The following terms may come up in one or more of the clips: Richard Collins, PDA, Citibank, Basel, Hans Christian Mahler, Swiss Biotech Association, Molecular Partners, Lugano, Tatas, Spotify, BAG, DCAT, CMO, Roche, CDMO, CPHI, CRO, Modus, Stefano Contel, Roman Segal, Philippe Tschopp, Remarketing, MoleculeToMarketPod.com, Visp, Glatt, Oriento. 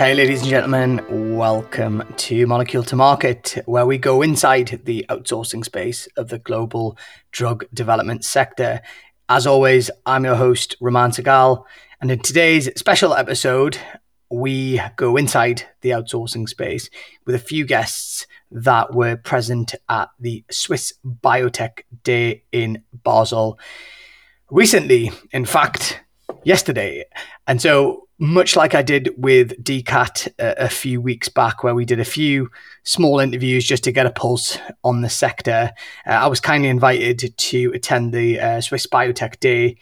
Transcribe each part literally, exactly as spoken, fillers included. Hey ladies and gentlemen, welcome to Molecule to Market, where we go inside the outsourcing space of the global drug development sector. As always, I'm your host, Roman Segal, and in today's special episode, we go inside the outsourcing space with a few guests that were present at the Swiss Biotech Day in Basel recently, in fact, yesterday. And so much like I did with D C A T a, a few weeks back, where we did a few small interviews just to get a pulse on the sector, uh, I was kindly invited to attend the uh, Swiss Biotech Day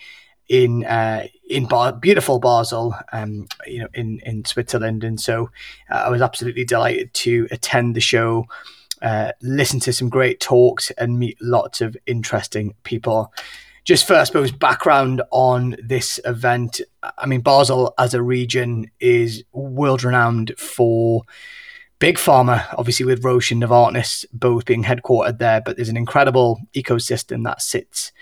in uh, in Bar- beautiful Basel, um, you know, in, in Switzerland. And so uh, I was absolutely delighted to attend the show, uh, listen to some great talks, and meet lots of interesting people. Just for, I suppose, background on this event, I mean, Basel as a region is world-renowned for big pharma, obviously with Roche and Novartis both being headquartered there, but there's an incredible ecosystem that sits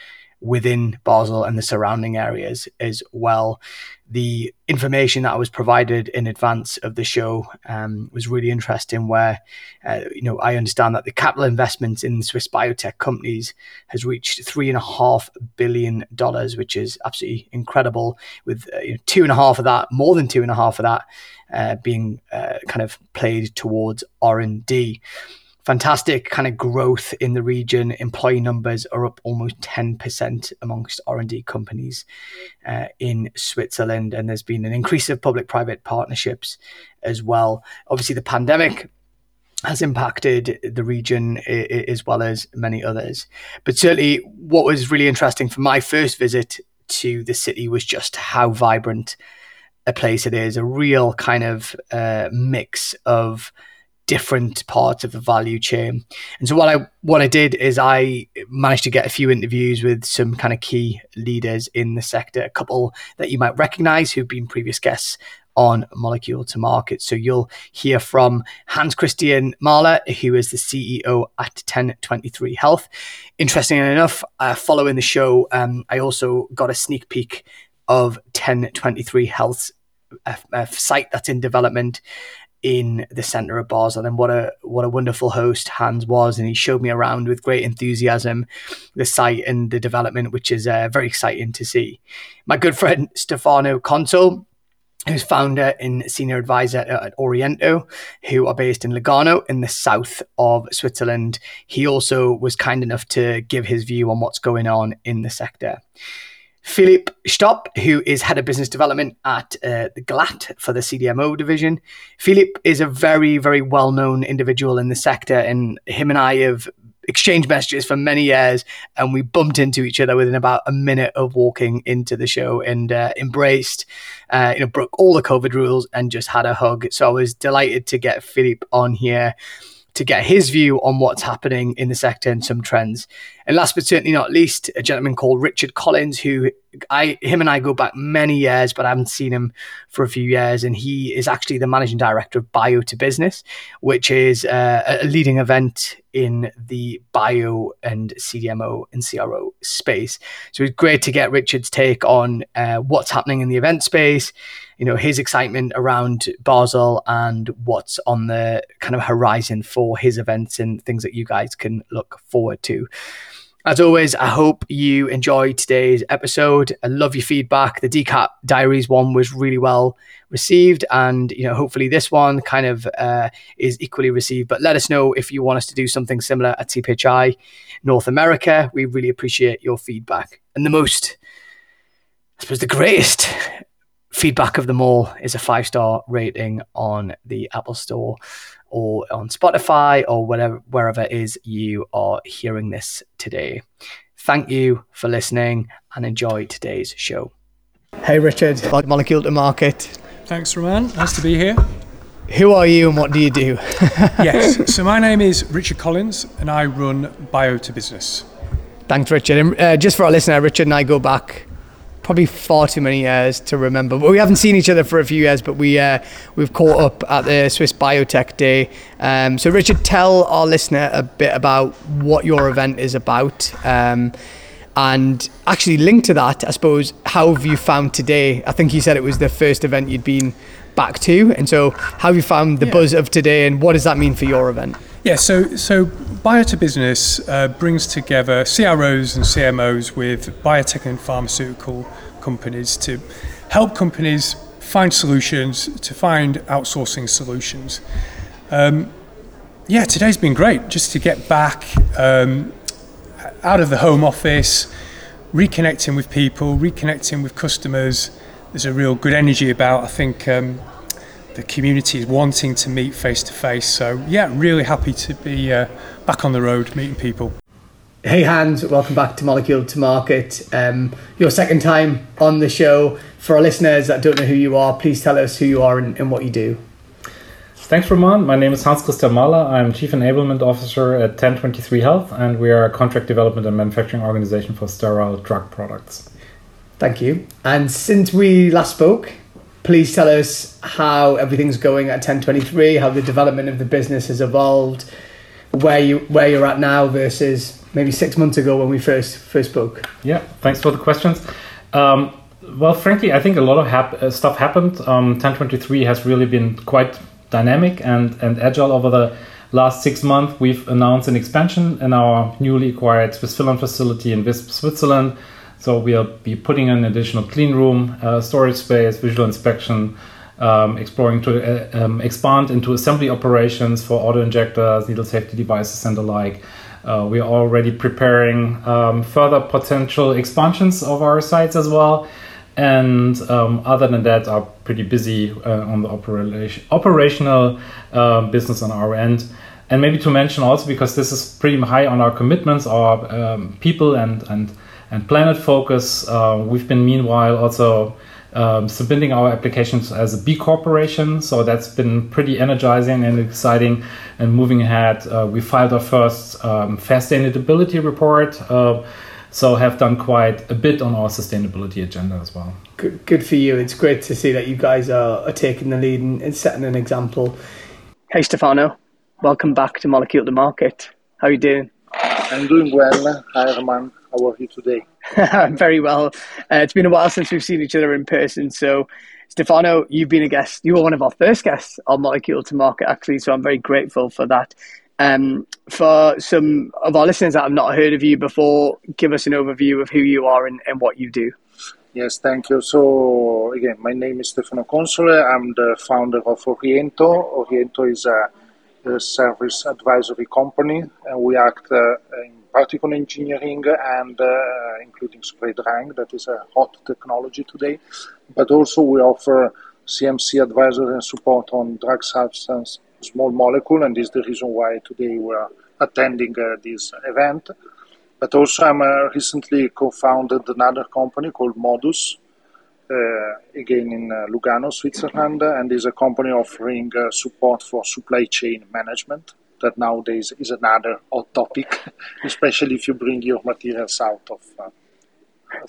within Basel and the surrounding areas as well. The information that I was provided in advance of the show um, was really interesting, where uh, you know I understand that the capital investment in Swiss biotech companies has reached three and a half billion dollars, which is absolutely incredible. With uh, you know, two and a half of that, more than two and a half of that, uh, being uh, kind of played towards R and D. Fantastic kind of growth in the region. Employee numbers are up almost ten percent amongst R and D companies uh, in Switzerland. And there's been an increase of public-private partnerships as well. Obviously, the pandemic has impacted the region I- I- as well as many others. But certainly what was really interesting from my first visit to the city was just how vibrant a place it is, a real kind of uh, mix of different parts of the value chain. And so what I what I did is I managed to get a few interviews with some kind of key leaders in the sector, a couple that you might recognize who've been previous guests on Molecule to Market. So you'll hear from Hans Christian Mahler, who is the C E O at ten twenty-three Health. Interestingly enough, uh, following the show, um, I also got a sneak peek of ten twenty-three Health's uh, uh, site that's in development in the center of Basel, and what a what a wonderful host Hans was, and he showed me around with great enthusiasm the site and the development, which is uh, very exciting to see. My good friend Stefano Contel, who's founder and senior advisor at Oriento, who are based in Lugano in the south of Switzerland, he also was kind enough to give his view on what's going on in the sector. Philippe Tschopp, who is head of business development at uh, the Glatt for the C D M O division. Philippe is a very, very well-known individual in the sector, and him and I have exchanged messages for many years, and we bumped into each other within about a minute of walking into the show, and uh, embraced, uh, you know, broke all the COVID rules and just had a hug. So I was delighted to get Philippe on here to get his view on what's happening in the sector and some trends. And last but certainly not least, a gentleman called Richard Collins, who I, him and I go back many years, but I haven't seen him for a few years. And he is actually the managing director of Bio two Business, which is uh, a leading event in the bio and C D M O and C R O space. So it's great to get Richard's take on uh, what's happening in the event space, you know, his excitement around Basel and what's on the kind of horizon for his events and things that you guys can look forward to. As always, I hope you enjoyed today's episode. I love your feedback. The D C A T Diaries one was really well received, and you know, hopefully this one kind of uh, is equally received. But let us know if you want us to do something similar at C P H I North America. We really appreciate your feedback. And the most, I suppose the greatest feedback of them all is a five-star rating on the Apple Store or on Spotify or whatever, wherever it is you are hearing this today. Thank you for listening and enjoy today's show. Hey, Richard. Molecule to Market. Thanks, Roman. Nice to be here. Who are you and what do you do? Yes. So my name is Richard Collins and I run Bio two Business. Thanks, Richard. And uh, just for our listener, Richard and I go back probably far too many years to remember. Well, we haven't seen each other for a few years, but we, uh, we've caught up at the Swiss Biotech Day. Um, so Richard, tell our listener a bit about what your event is about, um, And actually linked to that, I suppose, how have you found today? I think you said it was the first event you'd been back to. And so how have you found the yeah. buzz of today, and what does that mean for your event? Yeah, so so Bio to Business uh, brings together C R Os and C M Os with biotech and pharmaceutical companies to help companies find solutions, to find outsourcing solutions. Um, yeah, today's been great just to get back um, out of the home office, reconnecting with people, reconnecting with customers. There's a real good energy about, I think, um, the community is wanting to meet face to face. So yeah, really happy to be uh, back on the road meeting people. Hey Hans, welcome back to Molecule to Market. Um, your second time on the show. For our listeners that don't know who you are, please tell us who you are and, and what you do. Thanks, Roman. My name is Hans Christian Mahler. I'm Chief Enablement Officer at ten twenty-three Health, and we are a contract development and manufacturing organization for sterile drug products. Thank you. And since we last spoke, please tell us how everything's going at ten twenty-three, how the development of the business has evolved, where you where you're at now versus maybe six months ago when we first first spoke. Yeah, thanks for the questions. Um, well, frankly, I think a lot of hap- stuff happened. Um, ten twenty-three has really been quite dynamic and, and agile over the last six months. We've announced an expansion in our newly acquired Swiss Fillon facility in Visp, Switzerland. So we'll be putting in additional clean room, uh, storage space, visual inspection, um, exploring to uh, um, expand into assembly operations for auto injectors, needle safety devices, and the like. Uh, we are already preparing um, further potential expansions of our sites as well. And um, other than that, are pretty busy uh, on the operation, operational uh, business on our end. And maybe to mention also, because this is pretty high on our commitments, our um, people and and and planet focus. Uh, we've been meanwhile also um, submitting our applications as a B Corporation. So that's been pretty energizing and exciting. And moving ahead, uh, we filed our first um, sustainability report. Uh, So have done quite a bit on our sustainability agenda as well. Good, good for you. It's great to see that you guys are, are taking the lead and, and setting an example. Hey Stefano, welcome back to Molecule to Market. How are you doing? I'm doing well. Hi Roman, how are you today? I'm very well. Uh, it's been a while since we've seen each other in person. So Stefano, you've been a guest. You were one of our first guests on Molecule to Market actually. So I'm very grateful for that. Um, for some of our listeners that have not heard of you before, give us an overview of who you are and, and what you do. Yes, thank you. So again, my name is Stefano Contel. I'm the founder of Oriento. Oriento is a, a service advisory company, and we act uh, in particle engineering and uh, including spray drying, that is a hot technology today. But also we offer C M C advisory and support on drug substance small molecule, and is the reason why today we are attending uh, this event. But also I'm uh, recently co-founded another company called Modus, uh, again in uh, Lugano, Switzerland, and is a company offering uh, support for supply chain management that nowadays is another hot topic, especially if you bring your materials out of uh,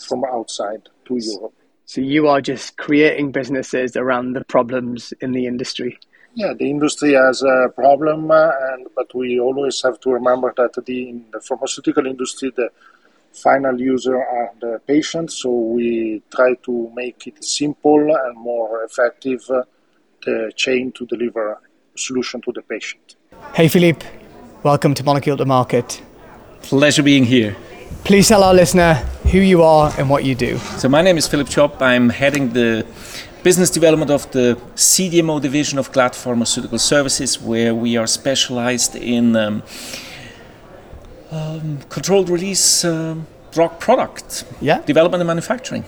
from outside to Europe. So you are just creating businesses around the problems in the industry. Yeah, the industry has a problem, uh, and, but we always have to remember that the, in the pharmaceutical industry, the final user are the patients, so we try to make it simple and more effective, uh, the chain to deliver a solution to the patient. Hey Philippe, welcome to Molecule to Market. Pleasure being here. Please tell our listener who you are and what you do. So my name is Philippe Tschopp. I'm heading the business development of the C D M O division of Glatt Pharmaceutical Services, where we are specialized in um, um, controlled release um, drug product yeah. development and manufacturing.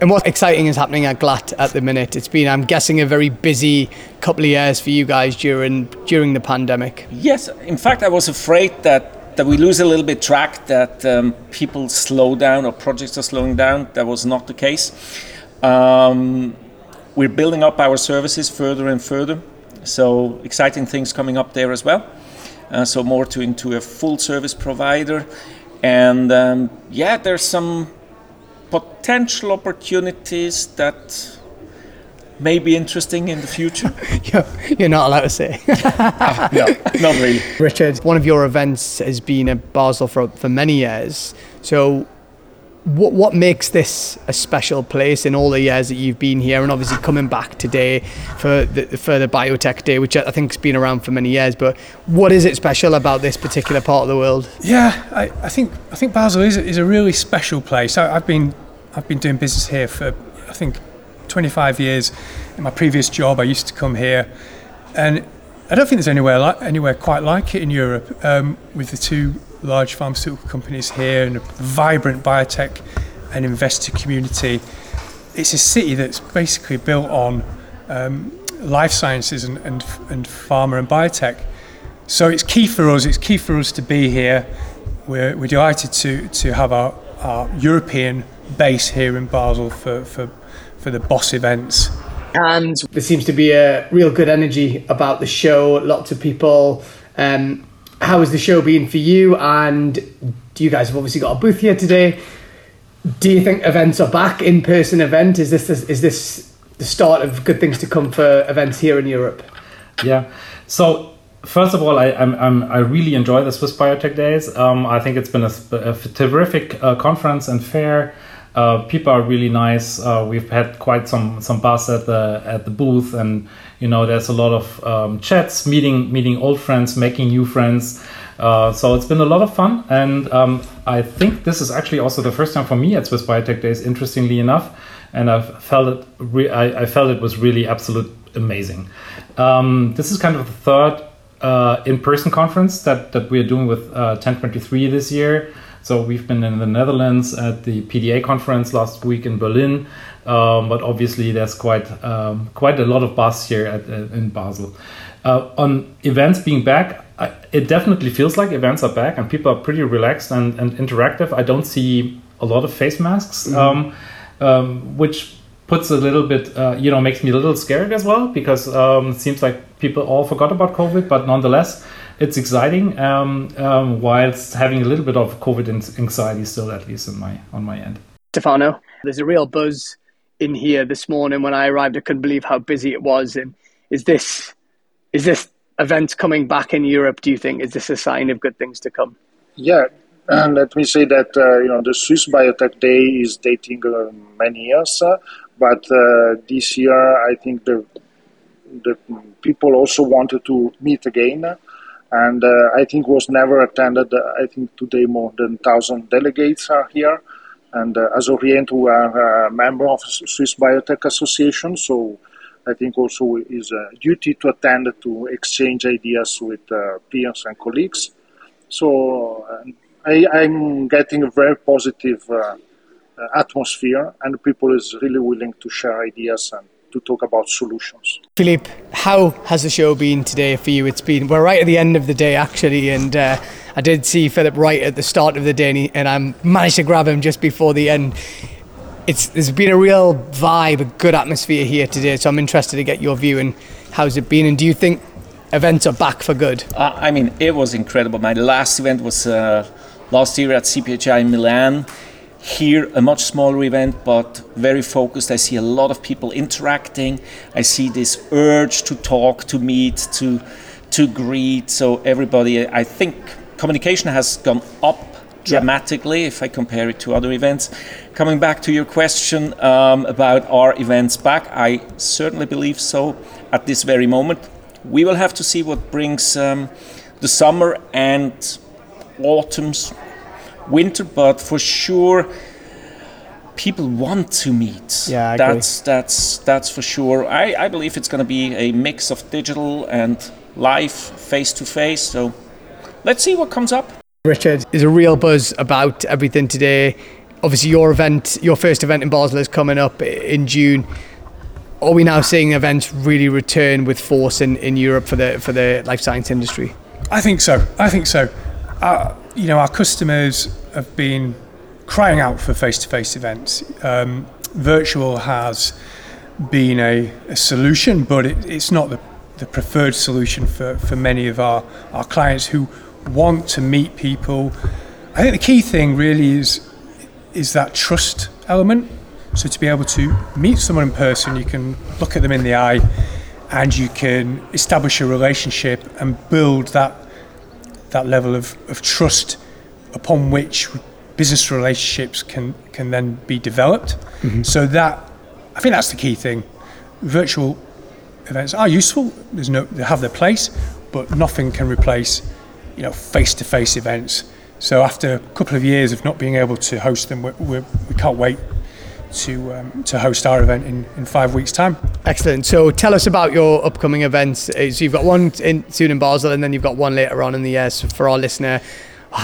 And what's exciting is happening at Glatt at the minute? It's been, I'm guessing, a very busy couple of years for you guys during during the pandemic. Yes, in fact, I was afraid that that we lose a little bit track, that um, people slow down or projects are slowing down. That was not the case. Um, We're building up our services further and further, so exciting things coming up there as well. Uh, so more to into a full service provider, and um, yeah, there's some potential opportunities that may be interesting in the future. you're, you're not allowed to say. ah, no, not really. Richard, one of your events has been at Basel for, for many years, so What what makes this a special place in all the years that you've been here, and obviously coming back today for the for the Biotech Day, which I think's been around for many years? But what is it special about this particular part of the world? Yeah, I, I think I think Basel is is a really special place. I, I've been I've been doing business here for I think twenty-five years. In my previous job, I used to come here, and I don't think there's anywhere like anywhere quite like it in Europe, um, with the two large pharmaceutical companies here and a vibrant biotech and investor community. It's a city that's basically built on um, life sciences and, and and pharma and biotech. So it's key for us, it's key for us to be here. We're, we're delighted to to have our, our European base here in Basel for, for, for the BOSS events. And there seems to be a real good energy about the show, lots of people. Um, How has the show been for you? And you guys have obviously got a booth here today. Do you think events are back, in-person event? Is this is this the start of good things to come for events here in Europe? Yeah. So first of all, I I'm, I'm, I really enjoy the Swiss Biotech Days. Um, I think it's been a, a terrific uh, conference and fair. Uh, people are really nice. Uh, we've had quite some some buzz at the at the booth, and you know there's a lot of um, chats, meeting meeting old friends, making new friends. Uh, so it's been a lot of fun, and um, I think this is actually also the first time for me at Swiss Biotech Days, interestingly enough, and I've felt it. Re- I, I felt it was really absolute amazing. Um, this is kind of the third uh, in-person conference that that we are doing with uh, ten twenty-three this year. So we've been in the Netherlands at the P D A conference last week in Berlin, um, but obviously there's quite um, quite a lot of buzz here at, uh, in Basel. Uh, on events being back, I, it definitely feels like events are back and people are pretty relaxed and, and interactive. I don't see a lot of face masks, mm-hmm. um, um, which puts a little bit, uh, you know, makes me a little scared as well, because um, it seems like people all forgot about COVID, but nonetheless, it's exciting, um, um, whilst having a little bit of COVID anxiety still, at least on my on my end. Stefano, there's a real buzz in here this morning. When I arrived, I couldn't believe how busy it was. And is this is this event coming back in Europe, do you think? Is this a sign of good things to come? Yeah, and let me say that uh, you know the Swiss Biotech Day is dating uh, many years, uh, but uh, this year I think the the people also wanted to meet again. And uh, I think was never attended. I think today more than one thousand delegates are here. And uh, as Oriento, we are a member of Swiss Biotech Association. So I think also is a duty to attend, to exchange ideas with uh, peers and colleagues. So uh, I, I'm getting a very positive uh, atmosphere, and people is really willing to share ideas and to talk about solutions. Philippe, how has the show been today for you? It's been, we're right at the end of the day actually, and uh, I did see Philippe right at the start of the day, and, he, and I managed to grab him just before the end. It's There's been a real vibe, a good atmosphere here today, so I'm interested to get your view and how's it been, and do you think events are back for good? Uh, I mean, it was incredible. My last event was uh, last year at C P H I in Milan. Here, a much smaller event, but very focused. I see a lot of people interacting. I see this urge to talk, to meet, to to greet. So everybody, I think communication has gone up dramatically, yeah, if I compare it to other events. Coming back to your question um, about are events back, I certainly believe so at this very moment. We will have to see what brings um, the summer and autumn's winter, but for sure people want to meet. Yeah, I that's agree. that's that's for sure. I, I believe it's going to be a mix of digital and live, face to face. So let's see what comes up. Richard, there's a real buzz about everything today. Obviously, your event, your first event in Basel is coming up in June. Are we now seeing events really return with force in, in Europe for the for the life science industry? I think so. I think so. Uh, You know, our customers have been crying out for face-to-face events. Um, virtual has been a, a solution, but it, it's not the, the preferred solution for, for many of our, our clients who want to meet people. I think the key thing really is is that trust element. So to be able to meet someone in person, you can look at them in the eye and you can establish a relationship and build that that level of, of trust upon which business relationships can, can then be developed. Mm-hmm. So that, I think that's the key thing. Virtual events are useful. There's no, they have their place, but nothing can replace, you know, face-to-face events. So after a couple of years of not being able to host them, we're, we're, we can't wait to um, to host our event in, in five weeks' time. Excellent. So tell us about your upcoming events. So you've got one in, soon in Basel, and then you've got one later on in the year. So for our listener,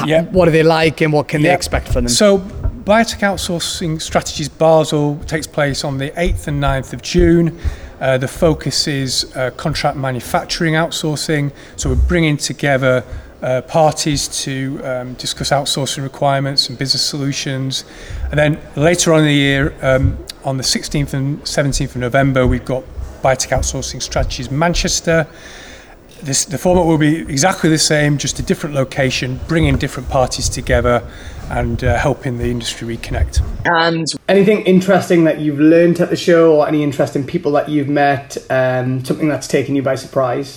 yeah. What are they like and what can yeah. they expect from them? So Biotech Outsourcing Strategies Basel takes place on the eighth and ninth of June. Uh, the focus is uh, contract manufacturing outsourcing. So we're bringing together Uh, parties to um, discuss outsourcing requirements and business solutions. And then later on in the year, um, on the sixteenth and seventeenth of November, we've got Biotech Outsourcing Strategies Manchester. This, the format will be exactly the same, just a different location, bringing different parties together and uh, helping the industry reconnect. And anything interesting that you've learned at the show, or any interesting people that you've met, um, something that's taken you by surprise?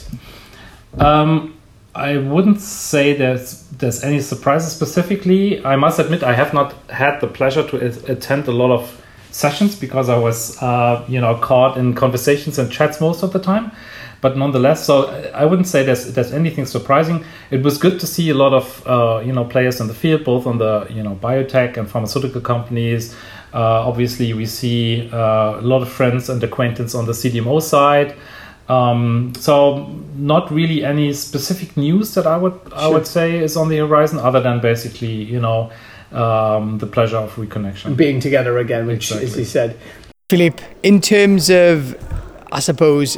Um, I wouldn't say there's, there's any surprises specifically. I must admit I have not had the pleasure to a- attend a lot of sessions because I was uh, you know, caught in conversations and chats most of the time. But nonetheless, so I wouldn't say there's, there's anything surprising. It was good to see a lot of uh, you know, players in the field, both on the you know, biotech and pharmaceutical companies. Uh, obviously, we see uh, a lot of friends and acquaintance on the C D M O side. Um, so not really any specific news that I would I sure. would say is on the horizon, other than basically, you know, um, the pleasure of reconnection. Being together again, which exactly. as you said. Philippe, in terms of, I suppose,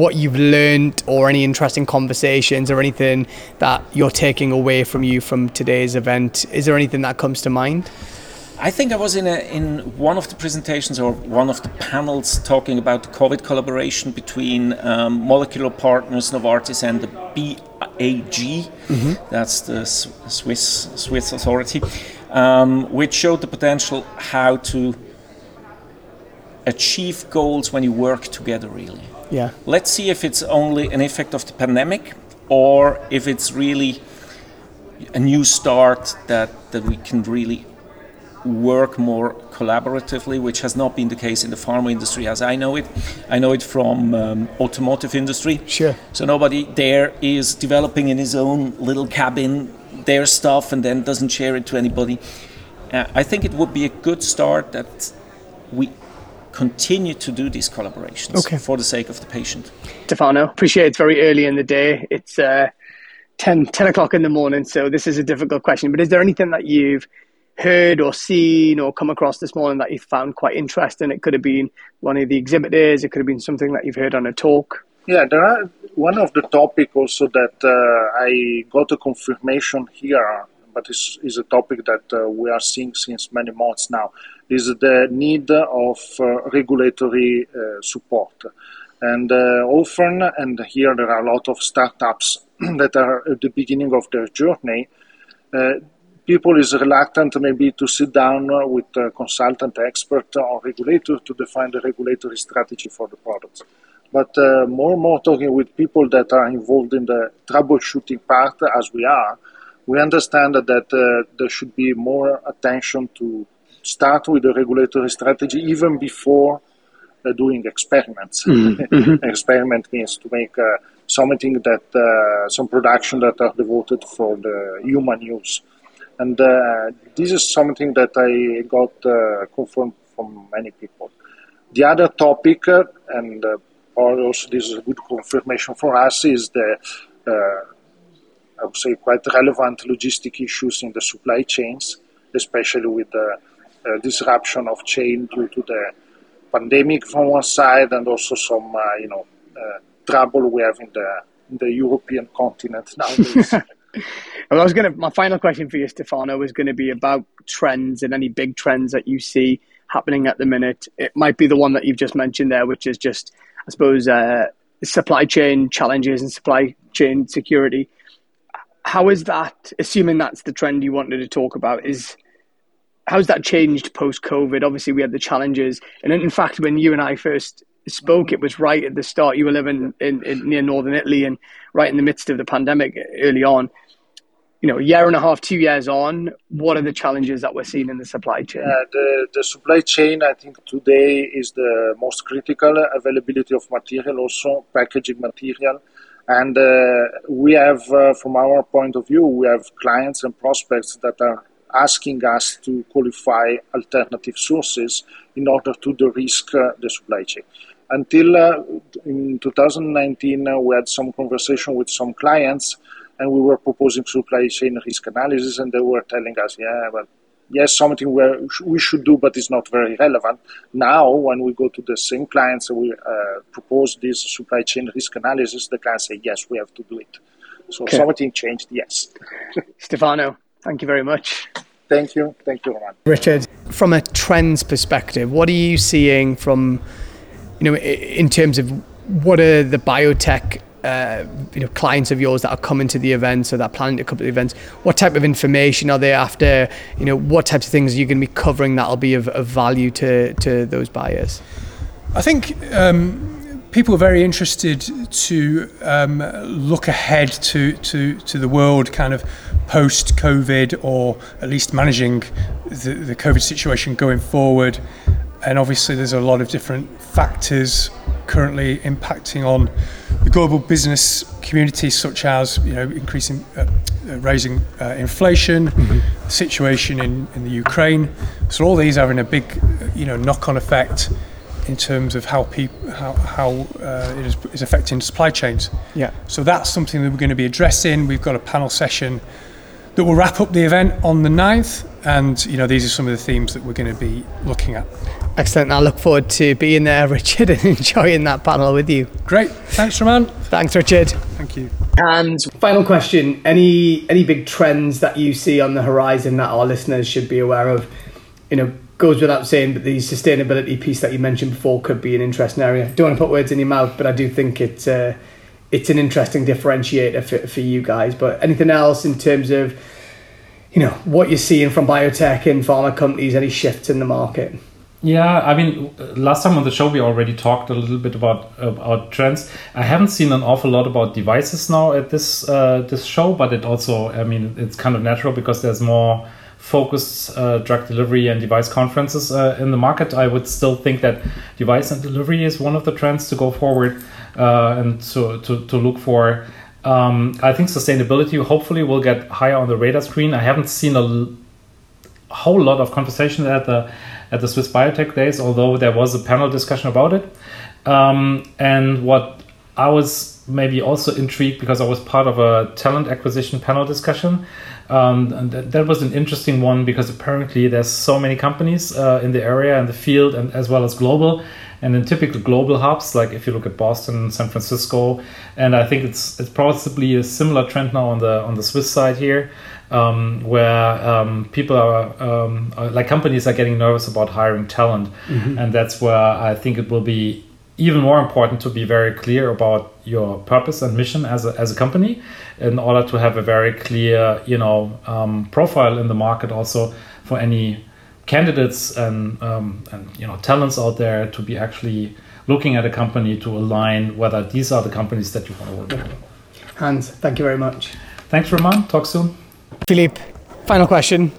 what you've learned or any interesting conversations or anything that you're taking away from you from today's event, is there anything that comes to mind? I think I was in a, in one of the presentations or one of the panels talking about the COVID collaboration between um, Molecular Partners, Novartis, and the B A G, mm-hmm. that's the Swiss Swiss authority, um, which showed the potential how to achieve goals when you work together, really. Yeah. Let's see if it's only an effect of the pandemic or if it's really a new start that, that we can really work more collaboratively, which has not been the case in the pharma industry as I know it. I know it from um, automotive industry. Sure. So nobody there is developing in his own little cabin their stuff and then doesn't share it to anybody. Uh, I think it would be a good start that we continue to do these collaborations okay. for the sake of the patient. Stefano, appreciate it's very early in the day. It's uh, ten, ten o'clock in the morning, so this is a difficult question, but is there anything that you've heard or seen or come across this morning that you found quite interesting? It could have been one of the exhibitors, it could have been something that you've heard on a talk. Yeah, there are one of the topic also that uh, I got a confirmation here, but it's is a topic that uh, we are seeing since many months now, is the need of uh, regulatory uh, support. And uh, often, and here there are a lot of startups that are at the beginning of their journey, uh, people is reluctant maybe to sit down with a consultant expert or regulator to define the regulatory strategy for the products. But uh, more and more talking with people that are involved in the troubleshooting part as we are, we understand that uh, there should be more attention to start with the regulatory strategy even before uh, doing experiments. Mm-hmm. Experiment means to make uh, something that, uh, some production that are devoted for the human use. And uh, this is something that I got uh, confirmed from many people. The other topic, uh, and uh, also this is a good confirmation for us, is the, uh, I would say, quite relevant logistic issues in the supply chains, especially with the uh, disruption of chain due to the pandemic from one side, and also some, uh, you know, uh, trouble we have in the, in the European continent nowadays. Well, I was going to, my final question for you, Stefano, was going to be about trends and any big trends that you see happening at the minute. It might be the one that you've just mentioned there, which is just, I suppose, uh, supply chain challenges and supply chain security. How is that, assuming that's the trend you wanted to talk about, is how's that changed post-COVID? Obviously, we had the challenges. And in fact, when you and I first spoke, it was right at the start. You were living in, in near northern Italy and right in the midst of the pandemic early on. you know, a year and a half, two years on, what are the challenges that we're seeing in the supply chain? Uh, the, the supply chain, I think today is the most critical. Availability of material, also packaging material. And uh, we have, uh, from our point of view, we have clients and prospects that are asking us to qualify alternative sources in order to de-risk uh, the supply chain. Until uh, in two thousand nineteen, uh, we had some conversation with some clients, and we were proposing supply chain risk analysis, and they were telling us, yeah, well, yes, something where we should do, but it's not very relevant. Now, when we go to the same clients and we uh, propose this supply chain risk analysis, the clients say, yes, we have to do it. So okay. Something changed, yes. Stefano, thank you very much. Thank you. Thank you, Roman. Richard, from a trends perspective, what are you seeing from, you know, in terms of what are the biotech Uh, you know, clients of yours that are coming to the events or that are planning to come to the events? What type of information are they after? You know, what types of things are you going to be covering that'll be of, of value to, to those buyers? I think um, people are very interested to um, look ahead to, to, to the world kind of post-COVID, or at least managing the, the COVID situation going forward. And obviously there's a lot of different factors currently impacting on the global business community, such as, you know, increasing, uh, raising uh, inflation, mm-hmm. the situation in, in the Ukraine. So all these are having a big, you know, knock-on effect in terms of how people, how, how uh, it is, is affecting supply chains. Yeah. So that's something that we're going to be addressing. We've got a panel session that will wrap up the event on the ninth. And, you know, these are some of the themes that we're going to be looking at. Excellent. I look forward to being there, Richard, and enjoying that panel with you. Great. Thanks, Roman. Thanks, Richard. Thank you. And final question, any any big trends that you see on the horizon that our listeners should be aware of? You know, goes without saying, but the sustainability piece that you mentioned before could be an interesting area. Don't want to put words in your mouth, but I do think it's, uh, it's an interesting differentiator for, for you guys. But anything else in terms of, you know, what you're seeing from biotech and pharma companies, any shifts in the market? Yeah, I mean, last time on the show, we already talked a little bit about about trends. I haven't seen an awful lot about devices now at this uh, this show, but it also, I mean, it's kind of natural because there's more focused uh, drug delivery and device conferences uh, in the market. I would still think that device and delivery is one of the trends to go forward uh, and to, to, to look for. Um, I think sustainability hopefully will get higher on the radar screen. I haven't seen a l- whole lot of conversation at the at the Swiss Biotech Days, although there was a panel discussion about it. Um, and what I was maybe also intrigued, because I was part of a talent acquisition panel discussion, um, and th- that was an interesting one, because apparently there's so many companies uh, in the area and the field, and as well as global, and in typical global hubs, like if you look at Boston, San Francisco, and I think it's it's possibly a similar trend now on the on the Swiss side here, um, where um, people are, um, are, like companies are getting nervous about hiring talent. Mm-hmm. And that's where I think it will be even more important to be very clear about your purpose and mission as a, as a company, in order to have a very clear, you know, um, profile in the market also for any candidates and, um, and, you know, talents out there, to be actually looking at a company to align whether these are the companies that you want to work with. Hans, thank you very much. Thanks, Roman. Talk soon. Philippe, final question.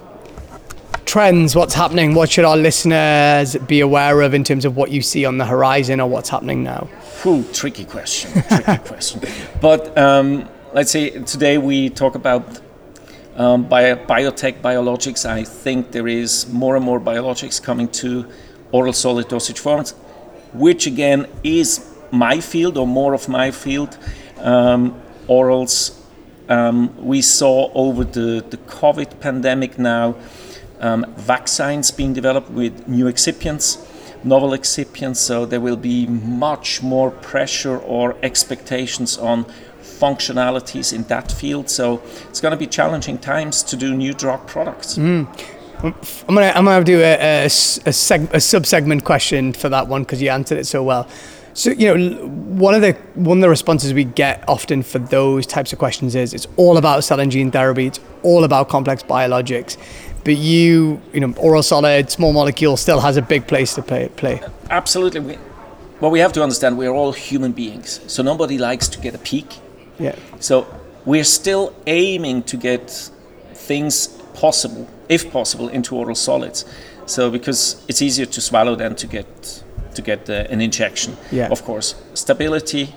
Trends, what's happening? What should our listeners be aware of in terms of what you see on the horizon or what's happening now? Ooh, tricky question, tricky question. But um, let's say today we talk about Um, bio, biotech, biologics. I think there is more and more biologics coming to oral solid dosage forms, which again is my field, or more of my field. Um, orals, um, we saw over the, the COVID pandemic now, um, vaccines being developed with new excipients, novel excipients, so there will be much more pressure or expectations on functionalities in that field, so it's going to be challenging times to do new drug products. Mm. I'm going to I'm going to do a, a, a, seg, a sub-segment question for that one, because you answered it so well. So, you know, one of the one of the responses we get often for those types of questions is it's all about cell and gene therapy, it's all about complex biologics, but you you know, oral solid, small molecule still has a big place to play. play. Absolutely. We, well, we have to understand we are all human beings, so nobody likes to get a peek. Yeah. So we're still aiming to get things possible, if possible, into oral solids. So because it's easier to swallow than to get to get uh, an injection. Yeah. Of course, stability,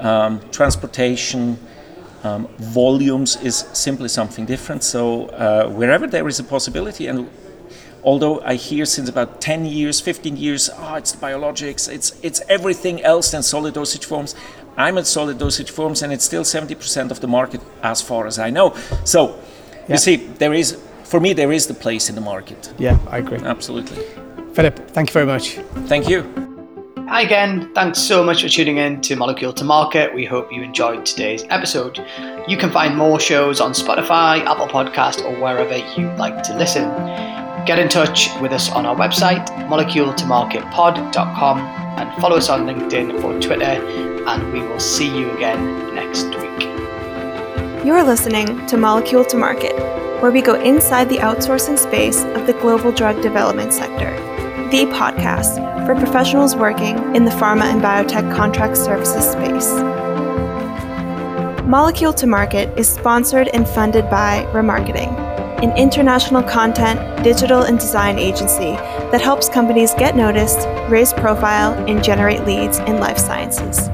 um, transportation, um, volumes is simply something different. So uh, wherever there is a possibility, and although I hear since about ten years, fifteen years, oh, it's the biologics, it's it's everything else than solid dosage forms. I'm at solid dosage forms, and it's still seventy percent of the market as far as I know. So yeah. you see, there is, for me, there is the place in the market. Yeah, I agree. Absolutely. Philippe, thank you very much. Thank you. Hi again, thanks so much for tuning in to Molecule to Market. We hope you enjoyed today's episode. You can find more shows on Spotify, Apple Podcast, or wherever you like to listen. Get in touch with us on our website, Molecule To Market Pod dot com, and follow us on LinkedIn or Twitter, and we will see you again next week. You're listening to Molecule to Market, where we go inside the outsourcing space of the global drug development sector, the podcast for professionals working in the pharma and biotech contract services space. Molecule to Market is sponsored and funded by Remarketing, an international content, digital, and design agency that helps companies get noticed, raise profile, and generate leads in life sciences.